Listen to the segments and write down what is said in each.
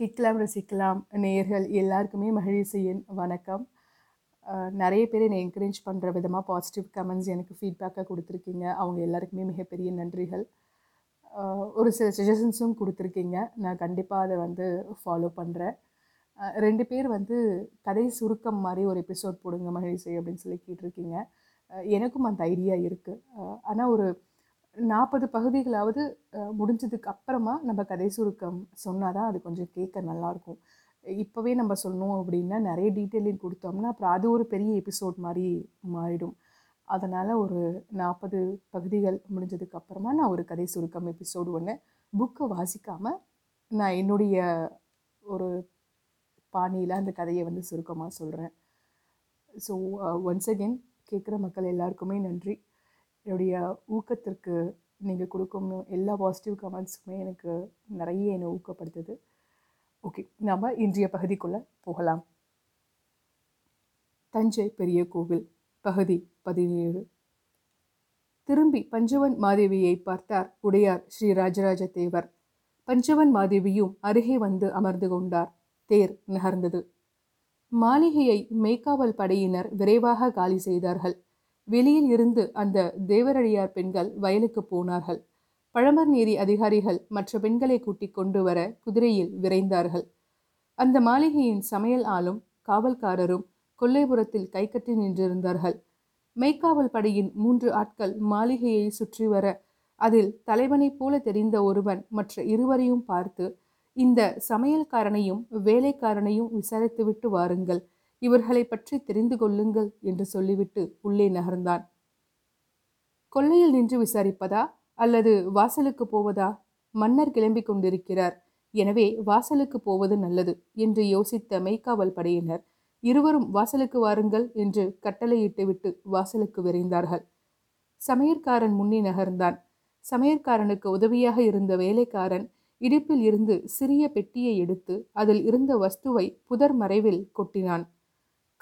கேட்கலாம் ரசிக்கலாம் நேயர்கள் எல்லாருக்குமே மகிழ்ச்சியின் வணக்கம். நிறைய பேர் என்னை என்கரேஜ் பண்ணுற விதமாக பாசிட்டிவ் கமெண்ட்ஸ் எனக்கு ஃபீட்பேக்காக கொடுத்துருக்கீங்க. அவங்க எல்லாருக்குமே மிகப்பெரிய நன்றிகள். ஒரு சில சஜஷன்ஸும் கொடுத்துருக்கீங்க, நான் கண்டிப்பாக அதை ஃபாலோ பண்ணுறேன். 2 பேர் கதை சுருக்கம் மாதிரி ஒரு எபிசோட் போடுங்க மகிழ்ச்சி அப்படின்னு சொல்லி கேட்டிருக்கீங்க. எனக்கும் அந்த ஐடியா இருக்குது. ஆனால் ஒரு 40 பகுதிகளாவது முடிஞ்சதுக்கு அப்புறமா நம்ம கதை சுருக்கம் சொன்னால் தான் அது கொஞ்சம் கேட்க நல்லாயிருக்கும். இப்போவே நம்ம சொன்னோம் அப்படின்னா நிறைய டீட்டெயிலிங் கொடுத்தோம்னா அப்புறம் அது ஒரு பெரிய எபிசோட் மாதிரி மாறிடும். அதனால் ஒரு 40 பகுதிகள் முடிஞ்சதுக்கு அப்புறமா நான் ஒரு கதை சுருக்கம் எபிசோடு ஒன்று புக்கை வாசிக்காமல் நான் என்னுடைய ஒரு பாணியில் அந்த கதையை சுருக்கமாக சொல்கிறேன். ஸோ ஒன்ஸ் அகெயின் கேட்குற மக்கள் எல்லாருக்குமே நன்றி. என்னுடைய ஊக்கத்திற்கு நீங்கள் கொடுக்கும் எல்லா பாசிட்டிவ் கமெண்ட்ஸுக்குமே எனக்கு நிறைய என்னை ஊக்கப்படுத்துது. ஓகே, நாம் இன்றைய பகுதிக்குள்ளே போகலாம். தஞ்சை பெரிய கோவில் பகுதி 17. திரும்பி பஞ்சவன்மாதேவியை பார்த்தார் உடையார் ஸ்ரீ ராஜராஜ தேவர். பஞ்சவன்மாதேவியும் அருகே அமர்ந்து கொண்டார். தேர் நகர்ந்தது. மாளிகையை மேய்க்காவல் படையினர் விரைவாக காலி செய்தார்கள். வெளியில் இருந்து அந்த தேவரடியார் பெண்கள் வயலுக்கு போனார்கள். பழமர்நேரி அதிகாரிகள் மற்ற பெண்களை கூட்டிக் கொண்டு வர குதிரையில் விரைந்தார்கள். அந்த மாளிகையின் சமையல் ஆளும் காவல்காரரும் கொல்லைபுரத்தில் கைக்கட்டி நின்றிருந்தார்கள். மெய்க்காவல் படையின் 3 ஆட்கள் மாளிகையை சுற்றி வர அதில் தலைவனை போல தெரிந்த ஒருவன் மற்ற 2வரையும் பார்த்து, இந்த சமையல்காரனையும் வேலைக்காரனையும் விசாரித்துவிட்டு வாருங்கள், இவர்களை பற்றி தெரிந்து கொள்ளுங்கள் என்று சொல்லிவிட்டு உள்ளே நகர்ந்தான். கொல்லையில் நின்று விசாரிப்பதா அல்லது வாசலுக்கு போவதா? மன்னர் கிளம்பிக் கொண்டிருக்கிறார், எனவே வாசலுக்கு போவது நல்லது என்று யோசித்த மெய்க்காவல் படையினர், இருவரும் வாசலுக்கு வாருங்கள் என்று கட்டளையிட்டுவிட்டு வாசலுக்கு விரைந்தார்கள். சமையற்காரன் முன்னே நகர்ந்தான். சமையற்காரனுக்கு உதவியாக இருந்த வேலைக்காரன் இடுப்பில் இருந்து சிறிய பெட்டியை எடுத்து அதில் இருந்த வஸ்துவை புதர் மறைவில் கொட்டினான்.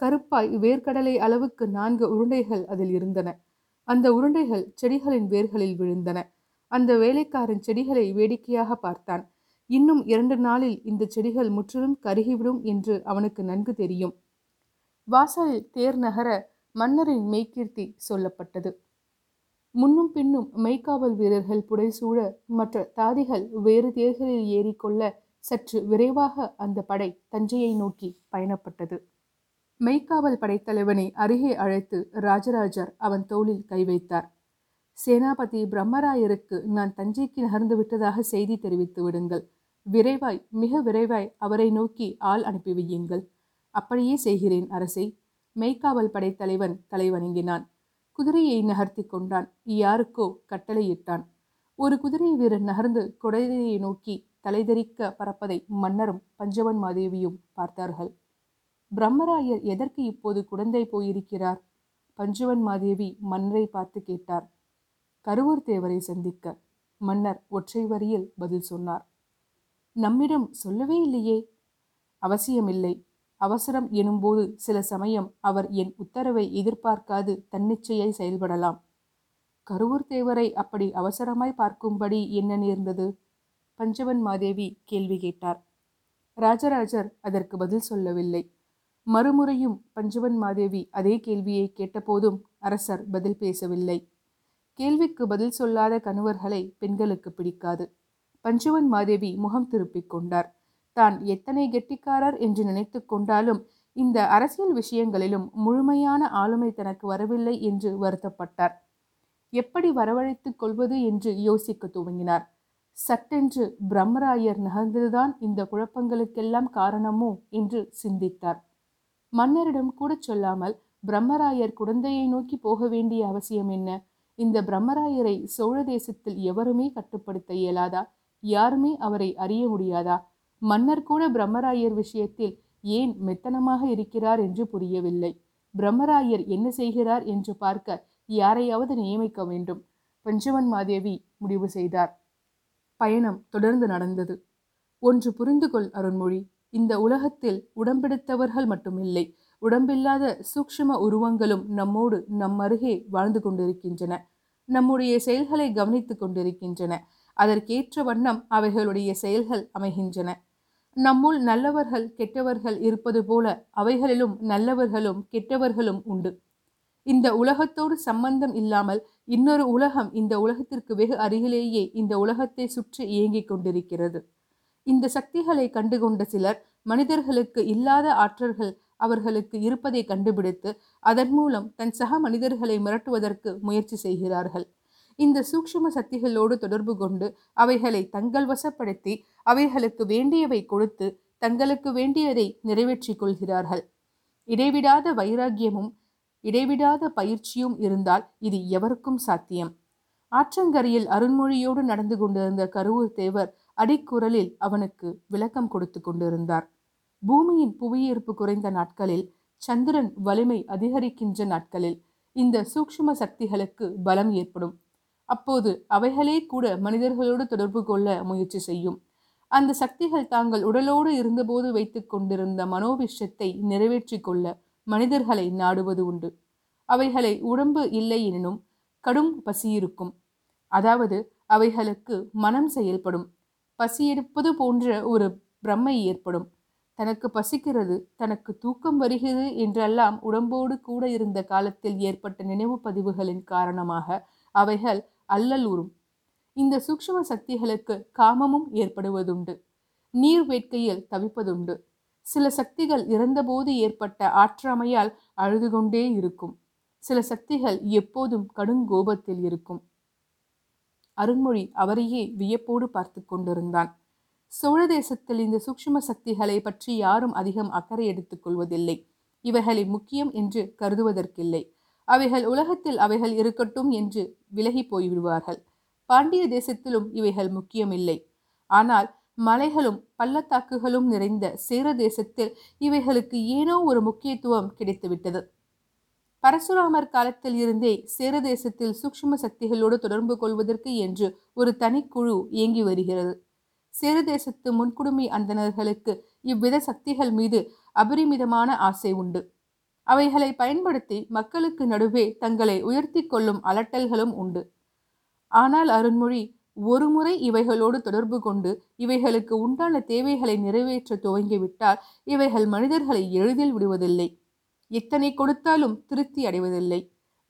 கருப்பாய் வேர்க்கடலை அளவுக்கு 4 உருண்டைகள் அதில் இருந்தன. அந்த உருண்டைகள் செடிகளின் வேர்களில் விழுந்தன. அந்த வேலைக்காரன் செடிகளை வேடிக்கையாக பார்த்தான். இன்னும் 2 நாளில் இந்த செடிகள் முற்றிலும் கருகிவிடும் என்று அவனுக்கு நன்கு தெரியும். வாசலில் தேர் நகர மன்னரின் மெய்கீர்த்தி சொல்லப்பட்டது. முன்னும் பின்னும் மெய்க்காவல் வீரர்கள் புடைசூழ மற்ற தாதிகள் வேறு தேர்களில் ஏறிக்கொள்ள சற்று விரைவாக அந்த படை தஞ்சையை நோக்கி பயணப்பட்டது. மெய்க்காவல் படைத்தலைவனை அருகே அழைத்து ராஜராஜர் அவன் தோளில் கை வைத்தார். சேனாபதி பிரம்மராயருக்கு நான் தஞ்சைக்கு நகர்ந்து விட்டதாக செய்தி தெரிவித்து விடுங்கள். விரைவாய், மிக விரைவாய் அவரை நோக்கி ஆள் அனுப்பி வையுங்கள். அப்படியே செய்கிறேன் அரசை. மெய்க்காவல் படைத்தலைவன் தலைவணங்கினான். குதிரையை நகர்த்தி கொண்டான். யாருக்கோ கட்டளையிட்டான். ஒரு குதிரை வீரன் நகர்ந்து குடையை நோக்கி தலைதெறிக்க பறப்பதை மன்னரும் பஞ்சவன்மாதேவியும் பார்த்தார்கள். பிரம்மராயர் எதற்கு இப்போது குடந்தை போயிருக்கிறார்? பஞ்சவன்மாதேவி மன்னரை பார்த்து கேட்டார். கருவூர்தேவரை சந்திக்க. மன்னர் ஒற்றை வரியில் பதில் சொன்னார். நம்மிடம் சொல்லவே இல்லையே. அவசியமில்லை. அவசரம் எனும்போது சில சமயம் அவர் என் உத்தரவை எதிர்பார்க்காது தன்னிச்சையை செயல்படலாம். கருவூர்தேவரை அப்படி அவசரமாய் பார்க்கும்படி என்ன நேர்ந்தது? பஞ்சவன்மாதேவி கேள்வி கேட்டார். ராஜராஜர் அதற்கு பதில் சொல்லவில்லை. மறுமுறையும் பஞ்சவன்மாதேவி அதே கேள்வியை கேட்டபோதும் அரசர் பதில் பேசவில்லை. கேள்விக்கு பதில் சொல்லாத கணவர்களை பெண்களுக்கு பிடிக்காது. பஞ்சவன்மாதேவி முகம் திருப்பிக் கொண்டார். தான் எத்தனை கெட்டிக்காரர் என்று நினைத்து கொண்டாலும் இந்த அரசியல் விஷயங்களிலும் முழுமையான ஆளுமை தனக்கு வரவில்லை என்று வருத்தப்பட்டார். எப்படி வரவழைத்துக் கொள்வது என்று யோசிக்க துவங்கினார். சட்டென்று பிரம்மராயர் நகர்ந்ததுதான் இந்த குழப்பங்களுக்கெல்லாம் காரணமோ என்று சிந்தித்தார். மன்னரிடம் கூட சொல்லாமல் பிரம்மராயர் குழந்தையை நோக்கி போக வேண்டிய அவசியம் என்ன? இந்த பிரம்மராயரை சோழ தேசத்தில் எவருமே கட்டுப்படுத்த இயலாதா? யாருமே அவரை அறிய முடியாதா? மன்னர் கூட பிரம்மராயர் விஷயத்தில் ஏன் மெத்தனமாக இருக்கிறார் என்று புரியவில்லை. பிரம்மராயர் என்ன செய்கிறார் என்று பார்க்க யாரையாவது நியமிக்க வேண்டும். பஞ்சவன்மாதேவி முடிவு செய்தார். பயணம் தொடர்ந்து நடந்தது. ஒன்று புரிந்து கொள் அருண்மொழி, இந்த உலகத்தில் உடம்பெடுத்தவர்கள் மட்டுமில்லை, உடம்பில்லாத சூக்ஷ்ம உருவங்களும் நம்மோடு நம்மருகே வாழ்ந்து கொண்டிருக்கின்றன. நம்முடைய செயல்களை கவனித்து கொண்டிருக்கின்றன. அதற்கேற்ற வண்ணம் அவைகளுடைய செயல்கள் அமைகின்றன. நம்முள் நல்லவர்கள் கெட்டவர்கள் இருப்பது போல அவைகளிலும் நல்லவர்களும் கெட்டவர்களும் உண்டு. இந்த உலகத்தோடு சம்பந்தம் இல்லாமல் இன்னொரு உலகம் இந்த உலகத்திற்கு வெகு அருகிலேயே இந்த உலகத்தை சுற்றி இயங்கிக் கொண்டிருக்கிறது. இந்த சக்திகளை கண்டுகொண்ட சிலர் மனிதர்களுக்கு இல்லாத ஆற்றல்கள் அவர்களுக்கு இருப்பதை கண்டுபிடித்து அதன் மூலம் தன் சக மனிதர்களை மிரட்டுவதற்கு முயற்சி செய்கிறார்கள். இந்த சூக்ஷ்ம சக்திகளோடு தொடர்பு கொண்டு அவைகளை தங்கள் வசப்படுத்தி அவைகளுக்கு வேண்டியவை கொடுத்து தங்களுக்கு வேண்டியதை நிறைவேற்றி கொள்கிறார்கள். இடைவிடாத வைராக்கியமும் இடைவிடாத பயிற்சியும் இருந்தால் இது எவருக்கும் சாத்தியம். ஆற்றங்கரையில் அருண்மொழியோடு நடந்து கொண்டிருந்த கருவூர்தேவர் அடிக்குரலில் அவனுக்கு விளக்கம் கொடுத்து கொண்டிருந்தார். பூமியின் புவியீர்ப்பு குறைந்த நாட்களில், சந்திரன் வலிமை அதிகரிக்கின்ற நாட்களில் இந்த சூக்ஷ்ம சக்திகளுக்கு பலம் ஏற்படும். அப்போது அவைகளே கூட மனிதர்களோடு தொடர்பு கொள்ள முயற்சி செய்யும். அந்த சக்திகள் தாங்கள் உடலோடு இருந்தபோது வைத்து கொண்டிருந்த மனோவிஷத்தை நிறைவேற்றி கொள்ள மனிதர்களை நாடுவது உண்டு. அவைகளை உடம்பு இல்லை எனினும் கடும் பசியிருக்கும். அதாவது அவைகளுக்கு மனம் செயல்படும். பசியெடுப்பது போன்ற ஒரு பிரமை ஏற்படும். தனக்கு பசிக்கிறது, தனக்கு தூக்கம் வருகிறது என்றெல்லாம் உடம்போடு கூட இருந்த காலத்தில் ஏற்பட்ட நினைவு பதிவுகளின் காரணமாக அவைகள் அல்லல் உறும். இந்த சூக்ஷ்ம சக்திகளுக்கு காமமும் ஏற்படுவதுண்டு. நீர் வேட்கையில் தவிப்பதுண்டு. சில சக்திகள் இறந்தபோது ஏற்பட்ட ஆற்றாமையால் அழுது கொண்டே இருக்கும். சில சக்திகள் எப்போதும் கடுங்கோபத்தில் இருக்கும். அருண்மொழி அவரையே வியப்போடு பார்த்து கொண்டிருந்தான். சோழ தேசத்தில் இந்த சூக்ஷ்ம சக்திகளை பற்றி யாரும் அதிகம் அக்கறை எடுத்துக் கொள்வதில்லை. இவைகளை முக்கியம் என்று கருதுவதற்கில்லை. அவைகள் உலகத்தில் அவைகள் இருக்கட்டும் என்று விலகி போய்விடுவார்கள். பாண்டிய தேசத்திலும் இவைகள் முக்கியமில்லை. ஆனால் மலைகளும் பள்ளத்தாக்குகளும் நிறைந்த சேர தேசத்தில் இவைகளுக்கு ஏனோ ஒரு முக்கியத்துவம் கிடைத்துவிட்டது. பரசுராமர் காலத்தில் இருந்தே சேர தேசத்தில் சூக்ஷ்ம சக்திகளோடு தொடர்பு கொள்வதற்கு என்று ஒரு தனிக்குழு இயங்கி வருகிறது. சேர தேசத்து முன்குடுமி அந்தணர்களுக்கு இவ்வித சக்திகள் மீது அபரிமிதமான ஆசை உண்டு. அவைகளை பயன்படுத்தி மக்களுக்கு நடுவே தங்களை உயர்த்தி கொள்ளும் அலட்டல்களும் உண்டு. ஆனால் அருண்மொழி ஒருமுறை இவைகளோடு தொடர்பு கொண்டு இவைகளுக்கு உண்டான தேவைகளை நிறைவேற்ற துவங்கிவிட்டால் இவைகள் மனிதர்களை எளிதில் விடுவதில்லை. எத்தனை கொடுத்தாலும் திருப்தி அடைவதில்லை.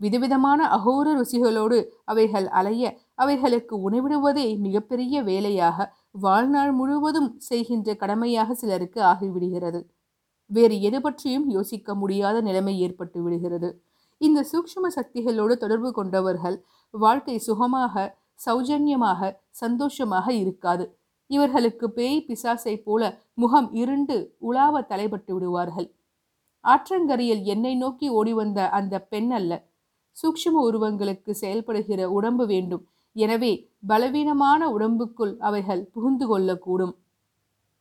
விதவிதமான அகோர ருசிகளோடு அவைகள் அலைய அவைகளுக்கு உணவிடுவதே மிகப்பெரிய வேலையாக, வாழ்நாள் முழுவதும் செய்கின்ற கடமையாக சிலருக்கு ஆகிவிடுகிறது. வேறு எது பற்றியும் யோசிக்க முடியாத நிலைமை ஏற்பட்டு விடுகிறது. இந்த சூக்ஷ்ம சக்திகளோடு தொடர்பு கொண்டவர்கள் வாழ்க்கை சுகமாக, சௌஜன்யமாக, சந்தோஷமாக இருக்காது. இவர்களுக்கு பேய் பிசாசை போல முகம் இருண்டு உலாவ தலைப்பட்டு விடுவார்கள். ஆற்றங்கரையில் என்னை நோக்கி ஓடி வந்த அந்த பெண் அல்ல. சூக்ஷ்ம உருவங்களுக்கு செயல்படுகிற உடம்பு வேண்டும். எனவே பலவீனமான உடம்புக்குள் அவைகள் புகுந்து கொள்ளக்கூடும்.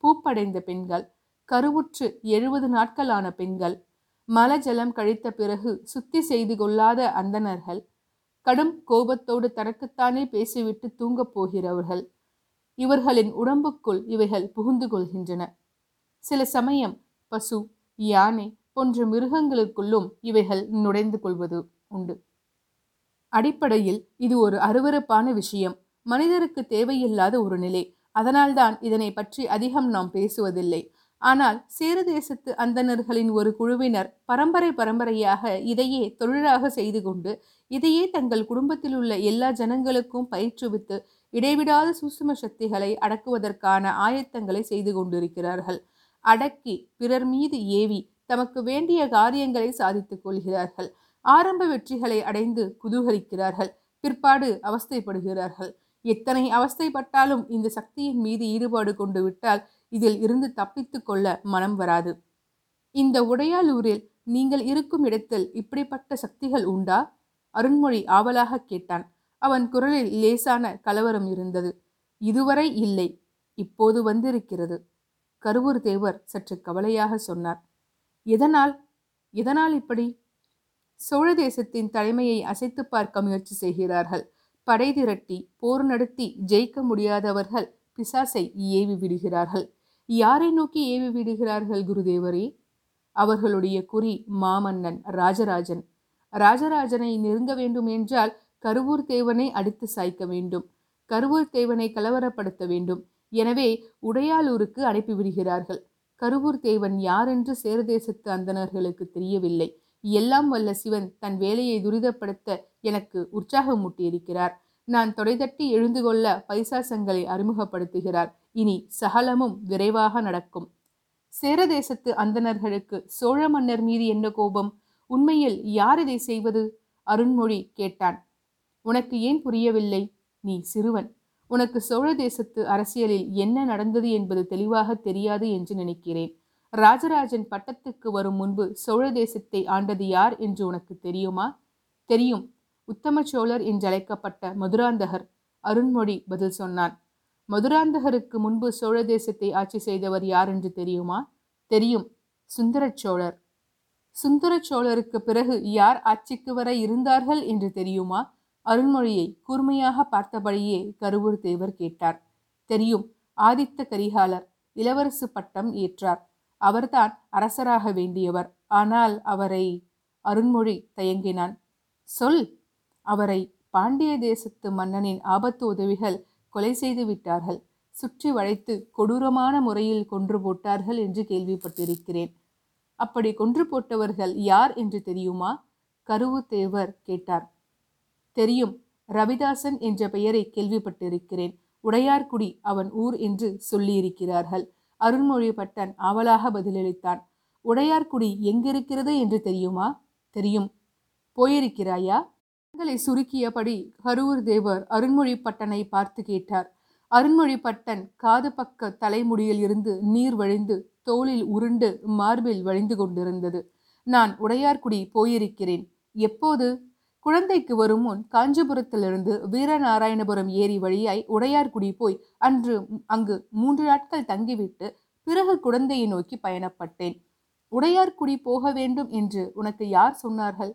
பூப்படைந்த பெண்கள், கருவுற்று 70 நாட்களான பெண்கள், மலஜலம் கழித்த பிறகு சுத்தி செய்து கொள்ளாத அந்தணர்கள், கடும் கோபத்தோடு தனக்குத்தானே பேசிவிட்டு தூங்கப் போகிறவர்கள், இவர்களின் உடம்புக்குள் இவைகள் புகுந்து கொள்கின்றன. சில சமயம் பசு, யானை போன்ற மிருகங்களுக்குள்ளும் இவைகள் நுழைந்து கொள்வது உண்டு. அடிப்படையில் இது ஒரு அருவருப்பான விஷயம். மனிதருக்கு தேவையில்லாத ஒரு நிலை. அதனால்தான் இதனை பற்றி அதிகம் நாம் பேசுவதில்லை. ஆனால் சேர தேசத்து அந்தணர்களின் ஒரு குழுவினர் பரம்பரை பரம்பரையாக இதையே தொழிலாக செய்து கொண்டு இதையே தங்கள் குடும்பத்தில் உள்ள எல்லா ஜனங்களுக்கும் பயிற்றுவித்து இடைவிடாத சூஷ்ம சக்திகளை அடக்குவதற்கான ஆயத்தங்களை செய்து கொண்டிருக்கிறார்கள். அடக்கி பிறர் மீது ஏவி தமக்கு வேண்டிய காரியங்களை சாதித்துக் கொள்கிறார்கள். ஆரம்ப வெற்றிகளை அடைந்து குதூகலிக்கிறார்கள். பிற்பாடு அவஸ்தைப்படுகிறார்கள். எத்தனை அவஸ்தைப்பட்டாலும் இந்த சக்தியின் மீது ஈடுபாடு கொண்டு விட்டால் இதில் இருந்து தப்பித்து கொள்ள மனம் வராது. இந்த உடையாலூரில் நீங்கள் இருக்கும் இடத்தில் இப்படிப்பட்ட சக்திகள் உண்டா? அருண்மொழி ஆவலாக கேட்டான். அவன் குரலில் லேசான கலவரம் இருந்தது. இதுவரை இல்லை, இப்போது வந்திருக்கிறது. கருவூர்தேவர் சற்று கவலையாக சொன்னார். எதனால் எதனால் இப்படி? சோழ தேசத்தின் தலைமையை அசைத்து பார்க்க முயற்சி செய்கிறார்கள். படை திரட்டி போர் நடத்தி ஜெயிக்க முடியாதவர்கள் பிசாசை ஏவி விடுகிறார்கள். யாரை நோக்கி ஏவி விடுகிறார்கள் குருதேவரே? அவர்களுடைய குறி மாமன்னன் ராஜராஜன். ராஜராஜனை நெருங்க வேண்டும் என்றால் கருவூர்தேவனை அடித்து சாய்க்க வேண்டும். கருவூர்தேவனை கலவரப்படுத்த வேண்டும். எனவே உடையாளூருக்கு அனுப்பிவிடுகிறார்கள். கருவூர் தேவன் யாரென்று சேரதேசத்து அந்தணர்களுக்கு தெரியவில்லை. எல்லாம் வல்ல சிவன் தன் வேலையை துரிதப்படுத்த எனக்கு உற்சாகமூட்டியிருக்கிறார். நான் தொடைதட்டி எழுந்து கொள்ள பைசாசங்களை அறிமுகப்படுத்துகிறார். இனி சகலமும் விரைவாக நடக்கும். சேரதேசத்து அந்தணர்களுக்கு சோழ மன்னர் மீது என்ன கோபம்? உண்மையில் யார் இதை செய்வது? அருண்மொழி கேட்டான். உனக்கு ஏன் புரியவில்லை? நீ சிறுவன். உனக்கு சோழ தேசத்து அரசியலில் என்ன நடந்தது என்பது தெளிவாக தெரியாது என்று நினைக்கிறேன். ராஜராஜன் பட்டத்துக்கு வரும் முன்பு சோழ தேசத்தை ஆண்டது யார் என்று உனக்கு தெரியுமா? தெரியும். உத்தம சோழர் என்றழைக்கப்பட்ட மதுராந்தகர். அருண்மொழி பதில் சொன்னான். மதுராந்தகருக்கு முன்பு சோழ தேசத்தை ஆட்சி செய்தவர் யார் என்று தெரியுமா? தெரியும். சுந்தர சோழர். சுந்தர சோழருக்கு பிறகு யார் ஆட்சிக்கு வர இருந்தார்கள் என்று தெரியுமா? அருண்மொழியை கூர்மையாக பார்த்தபடியே கருவூர்தேவர் கேட்டார். தெரியும். ஆதித்த கரிகாலர் இளவரசு பட்டம் ஏற்றார். அவர்தான் அரசராக வேண்டியவர். ஆனால் அவரை... அருண்மொழி தயங்கினான். சொல். அவரை பாண்டிய தேசத்து மன்னனின் ஆபத்து உதவிகள் கொலை செய்து விட்டார்கள். சுற்றி வளைத்து கொடூரமான முறையில் கொன்று போட்டார்கள் என்று கேள்விப்பட்டிருக்கிறேன். அப்படி கொன்று போட்டவர்கள் யார் என்று தெரியுமா? கருவுத்தேவர் கேட்டார். தெரியும். ரவிதாசன் என்ற பெயரை கேள்விப்பட்டிருக்கிறேன். உடையார்குடி அவன் ஊர் என்று சொல்லியிருக்கிறார்கள். அருண்மொழி பட்டன் ஆவலாக பதிலளித்தான். உடையார்குடி எங்கிருக்கிறது என்று தெரியுமா? தெரியும். போயிருக்கிறாயா? தங்களை சுருக்கியபடி கருவூர்தேவர் அருண்மொழி பட்டனை பார்த்து கேட்டார். அருண்மொழி பட்டன் காது பக்க தலைமுடியில் இருந்து நீர் வழிந்து தோளில் உருண்டு மார்பில் வழிந்து கொண்டிருந்தது. நான் உடையார்குடி போயிருக்கிறேன். எப்போது? குழந்தைக்கு வரும் முன் காஞ்சிபுரத்திலிருந்து வீரநாராயணபுரம் ஏரி வழியாய் உடையார்குடி போய் அன்று அங்கு 3 நாட்கள் தங்கிவிட்டு பிறகு குழந்தையை நோக்கி பயணப்பட்டேன். உடையார்குடி போக வேண்டும் என்று உனக்கு யார் சொன்னார்கள்?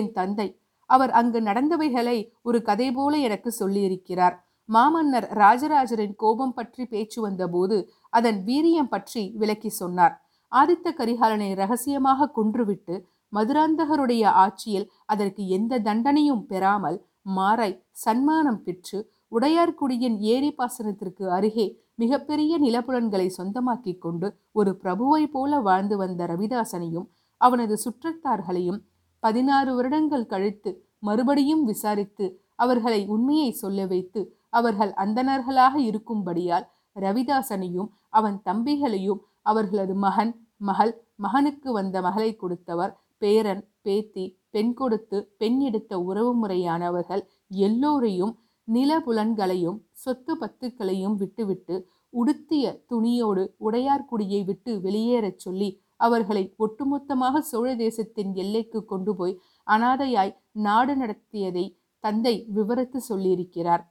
என் தந்தை. அவர் அங்கு நடந்தவைகளை ஒரு கதை போல எனக்கு சொல்லியிருக்கிறார். மாமன்னர் ராஜராஜரின் கோபம் பற்றி பேச்சு வந்தபோது அதன் வீரியம் பற்றி விளக்கி சொன்னார். ஆதித்த கரிகாலனை ரகசியமாக கொன்றுவிட்டு மதுராந்தகருடைய ஆட்சியில் அதற்கு எந்த தண்டனையும் பெறாமல் மாறை சன்மானம் பெற்று உடையார்குடியின் ஏரி பாசனத்திற்கு அருகே மிகப்பெரிய நிலப்புலன்களை சொந்தமாக்கி கொண்டு ஒரு பிரபுவை போல வாழ்ந்து வந்த ரவிதாசனையும் அவனது சுற்றத்தார்களையும் 16 வருடங்கள் கழித்து மறுபடியும் விசாரித்து அவர்களை உண்மையை சொல்ல வைத்து அவர்கள் அந்தணர்களாக இருக்கும்படியால் ரவிதாசனையும் அவன் தம்பிகளையும் அவர்களது மகன் மகள் மகனுக்கு வந்த மகளை கொடுத்தவர் பேரன் பேத்தி பெண் கொடுத்து பெண் எடுத்த உறவு முறையானவர்கள் எல்லோரையும் நிலபுலன்களையும் சொத்து பத்துக்களையும் விட்டுவிட்டு உடுத்திய துணியோடு உடையார்குடியை விட்டு வெளியேறச் சொல்லி அவர்களை ஒட்டுமொத்தமாக சோழ தேசத்தின் எல்லைக்கு கொண்டு போய் அனாதையாய் நாடு நடத்தியதை தந்தை விவரித்து சொல்லியிருக்கிறார்.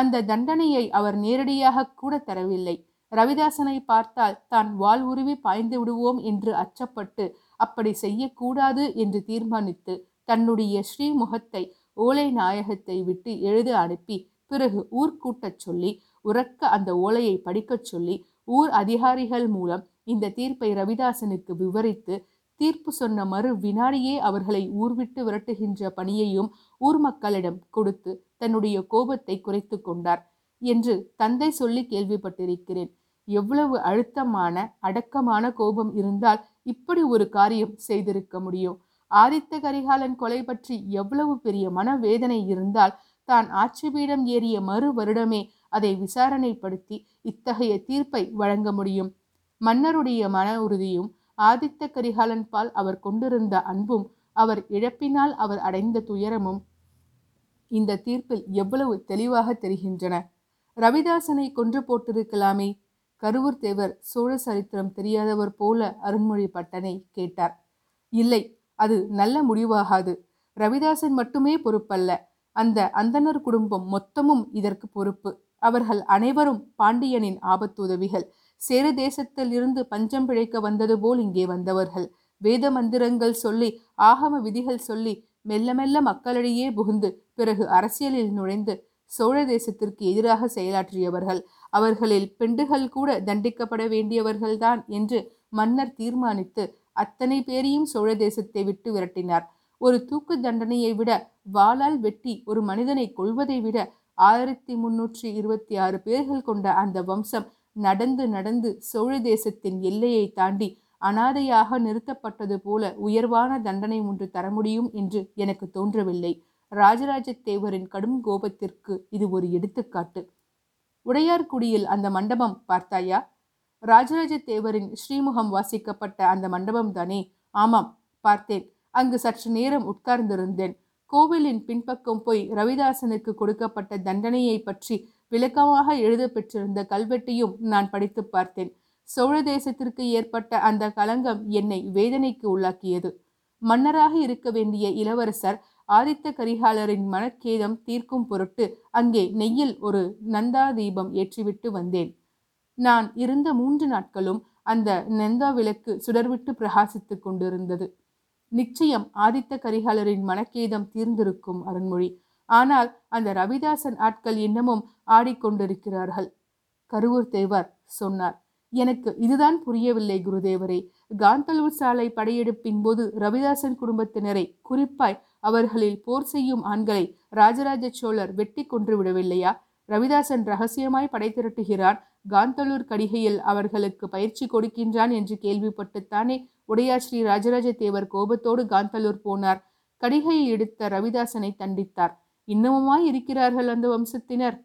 அந்த தண்டனையை அவர் நேரடியாக கூட தரவில்லை. ரவிதாசனை பார்த்தால் தான் வால் உருவி பாய்ந்து விடுவோம் என்று அச்சப்பட்டு அப்படி செய்யக்கூடாது என்று தீர்மானித்து தன்னுடைய ஸ்ரீமுகத்தை ஓலை நாயகத்தை விட்டு எழுத அனுப்பி பிறகு ஊர் கூட்டச் சொல்லி உறக்க அந்த ஓலையை படிக்கச் சொல்லி ஊர் அதிகாரிகள் மூலம் இந்த தீர்ப்பை ரவிதாசனுக்கு விவரித்து தீர்ப்பு சொன்ன மறு வினாடியே அவர்களை ஊர்விட்டு விரட்டுகின்ற பணியையும் ஊர் மக்களிடம் கொடுத்து தன்னுடைய கோபத்தை குறைத்து கொண்டார் என்று தந்தை சொல்லி கேள்விப்பட்டிருக்கிறேன். எவ்வளவு அழுத்தமான அடக்கமான கோபம் இருந்தால் இப்படி ஒரு காரியம் செய்திருக்க முடியும். ஆதித்த கரிகாலன் கொலை பற்றி எவ்வளவு பெரிய மனவேதனை இருந்தால் தான் ஆட்சி பீடம் ஏறிய மறு வருடமே அதை விசாரணைப்படுத்தி இத்தகைய தீர்ப்பை வழங்க முடியும். மன்னருடைய மன உறுதியும் ஆதித்த கரிகாலன் பால் அவர் கொண்டிருந்த அன்பும் அவர் இழப்பினால் அவர் அடைந்த துயரமும் இந்த தீர்ப்பில் எவ்வளவு தெளிவாக தெரிகின்றன. ரவிதாசனை கொன்று போட்டிருக்கலாமே. கருவூர்தேவர் சோழ சரித்திரம் தெரியாதவர் போல அருண்மொழி பட்டனை கேட்டார். இல்லை, அது நல்ல முடிவாகாது. ரவிதாசன் மட்டுமே பொறுப்பல்ல. அந்தனர் குடும்பம் மொத்தமும் இதற்கு பொறுப்பு. அவர்கள் அனைவரும் பாண்டியனின் ஆபத்துதவிகள். சேர தேசத்தில் இருந்து பஞ்சம் பிழைக்க வந்தது போல் இங்கே வந்தவர்கள். வேத மந்திரங்கள் சொல்லி ஆகம விதிகள் சொல்லி மெல்ல மெல்ல மக்களிடையே புகுந்து பிறகு அரசியலில் நுழைந்து சோழ தேசத்திற்கு எதிராக செயலாற்றியவர்கள். அவர்களில் பெண்டுகள் கூட தண்டிக்கப்பட வேண்டியவர்கள்தான் என்று மன்னர் தீர்மானித்து அத்தனை பேரையும் சோழ தேசத்தை விட்டு விரட்டினார். ஒரு தூக்கு தண்டனையை விட, வாளால் வெட்டி ஒரு மனிதனை கொல்வதை விட 1326 பேர்கள் கொண்ட அந்த வம்சம் நடந்து நடந்து சோழ தேசத்தின் எல்லையை தாண்டி அனாதையாக நிறுத்தப்பட்டது போல உயர்வான தண்டனை ஒன்று தர முடியும் என்று எனக்கு தோன்றவில்லை. ராஜராஜத்தேவரின் கடும் கோபத்திற்கு இது ஒரு எடுத்துக்காட்டு. உடையார்குடியில் அந்த மண்டபம் பார்த்தாயா? ராஜராஜத்தேவரின் ஸ்ரீமுகம் வாசிக்கப்பட்ட அந்த மண்டபம் தானே? ஆமாம், பார்த்தேன். அங்கு சற்று நேரம் உட்கார்ந்திருந்தேன். கோவிலின் பின்பக்கம் போய் ரவிதாசனுக்கு கொடுக்கப்பட்ட தண்டனையை பற்றி விளக்கமாக எழுத பெற்றிருந்த கல்வெட்டையும் நான் படித்து பார்த்தேன். சோழ தேசத்திற்கு ஏற்பட்ட அந்த களங்கம் என்னை வேதனைக்கு உள்ளாக்கியது. மன்னராக இருக்க வேண்டிய இளவரசர் ஆதித்த கரிகாலரின் மனக்கேதம் தீர்க்கும் பொருட்டு அங்கே நெய்யில் ஒரு நந்தா தீபம் ஏற்றிவிட்டு வந்தேன். நான் இருந்த 3 நாட்களும் அந்த நந்தா விளக்கு சுடர்விட்டு பிரகாசித்து கொண்டிருந்தது. நிச்சயம் ஆதித்த கரிகாலரின் மனக்கேதம் தீர்ந்திருக்கும் அருண்மொழி. ஆனால் அந்த ரவிதாசன் ஆட்கள் இன்னமும் ஆடிக்கொண்டிருக்கிறார்கள், கருவூர்தேவர் சொன்னார். எனக்கு இதுதான் புரியவில்லை குருதேவரே. காந்தலூர் சாலை படையெடுப்பின் போது ரவிதாசன் குடும்பத்தினரை, குறிப்பாய் அவர்களில் போர் செய்யும் ஆண்களை ராஜராஜ சோழர் வெட்டி கொன்று விடவில்லையா? ரவிதாசன் ரகசியமாய் படை திரட்டுகிறான், காந்தலூர் கடிகையில் அவர்களுக்கு பயிற்சி கொடுக்கின்றான் என்று கேள்விப்பட்டுத்தானே உடையார் ஸ்ரீ ராஜராஜத்தேவர் கோபத்தோடு காந்தலூர் போனார். கடிகையை எடுத்த ரவிதாசனை தண்டித்தார். இன்னமுமாய் இருக்கிறார்கள் அந்த வம்சத்தினர்.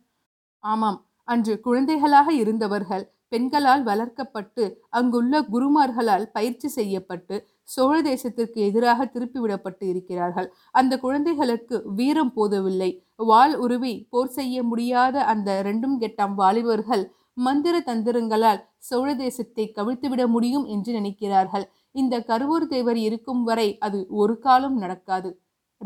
ஆமாம், அன்று குழந்தைகளாக இருந்தவர்கள் பெண்களால் வளர்க்கப்பட்டு அங்குள்ள குருமார்களால் பயிற்சி செய்யப்பட்டு சோழ தேசத்திற்கு எதிராக திருப்பிவிடப்பட்டு இருக்கிறார்கள். அந்த குழந்தைகளுக்கு வீரம் போதவில்லை. வாள் உருவி போர் செய்ய முடியாத அந்த 2 கெட்டாம் வாலிபர்கள் மந்திர தந்திரங்களால் சோழ தேசத்தை கவிழ்த்துவிட முடியும் என்று நினைக்கிறார்கள். இந்த கருவூர்தேவர் இருக்கும் வரை அது ஒரு காலம் நடக்காது.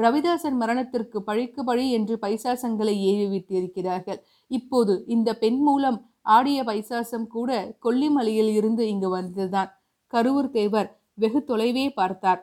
ரவிதாசன் மரணத்திற்கு பழிக்கு பழி என்று பைசாசங்களை ஏவிவிட்டிருக்கிறார்கள். இப்போது இந்த பெண் மூலம் ஆடிய பைசாசம் கூட கொல்லிமலையில் இருந்து இங்கு வந்ததுதான். கருவூர்தேவர் வெகு தொலைவே பார்த்தார்.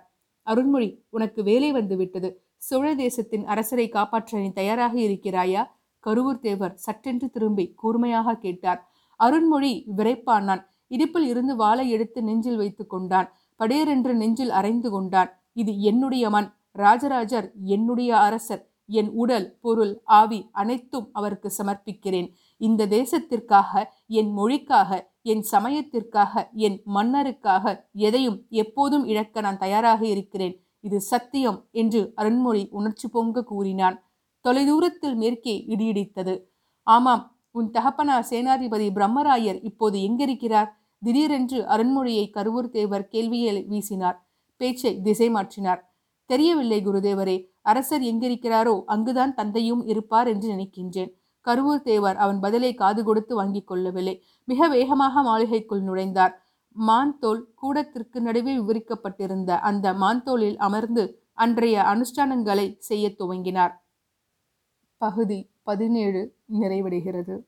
அருண்மொழி, உனக்கு வேலை வந்துவிட்டது. சோழ தேசத்தின் அரசரை காப்பாற்ற நீ தயாராக இருக்கிறாயா? கருவூர்தேவர் சற்றென்று திரும்பி கூர்மையாக கேட்டார். அருண்மொழி விரைப்பானான். இடுப்பில் இருந்து வாளை எடுத்து நெஞ்சில் வைத்து கொண்டான். படேரென்று நெஞ்சில் அரைந்து கொண்டான். இது என்னுடைய மண். ராஜராஜர் என்னுடைய அரசர். என் உடல், பொருள், ஆவி அனைத்தும் அவருக்கு சமர்ப்பிக்கிறேன். இந்த தேசத்திற்காக, என் மொழிக்காக, என் சமயத்திற்காக, என் மன்னருக்காக எதையும் எப்போதும் இழக்க நான் தயாராக இருக்கிறேன். இது சத்தியம் என்று அருண்மொழி உணர்ச்சி பொங்க கூறினான். தொலைதூரத்தில் மேற்கே இடியிடித்தது. ஆமாம், உன் தகப்பனா சேனாதிபதி பிரம்மராயர் இப்போது எங்கிருக்கிறார்? திடீரென்று அருண்மொழியை கருவூர்தேவர் கேள்வியை வீசினார். பேச்சை திசை மாற்றினார். தெரியவில்லை குருதேவரே. அரசர் எங்கிருக்கிறாரோ அங்குதான் தந்தையும் இருப்பார் என்று நினைக்கின்றேன். கருவூர்தேவர் அவன் பதிலை காது கொடுத்து வாங்கி கொள்ளவில்லை. மிக வேகமாக மாளிகைக்குள் நுழைந்தார். மான்தோல் கூடத்திற்கு நடுவே விவரிக்கப்பட்டிருந்த அந்த மான்தோலில் அமர்ந்து அன்றைய அனுஷ்டானங்களை செய்ய துவங்கினார். பகுதி 17 நிறைவடைகிறது.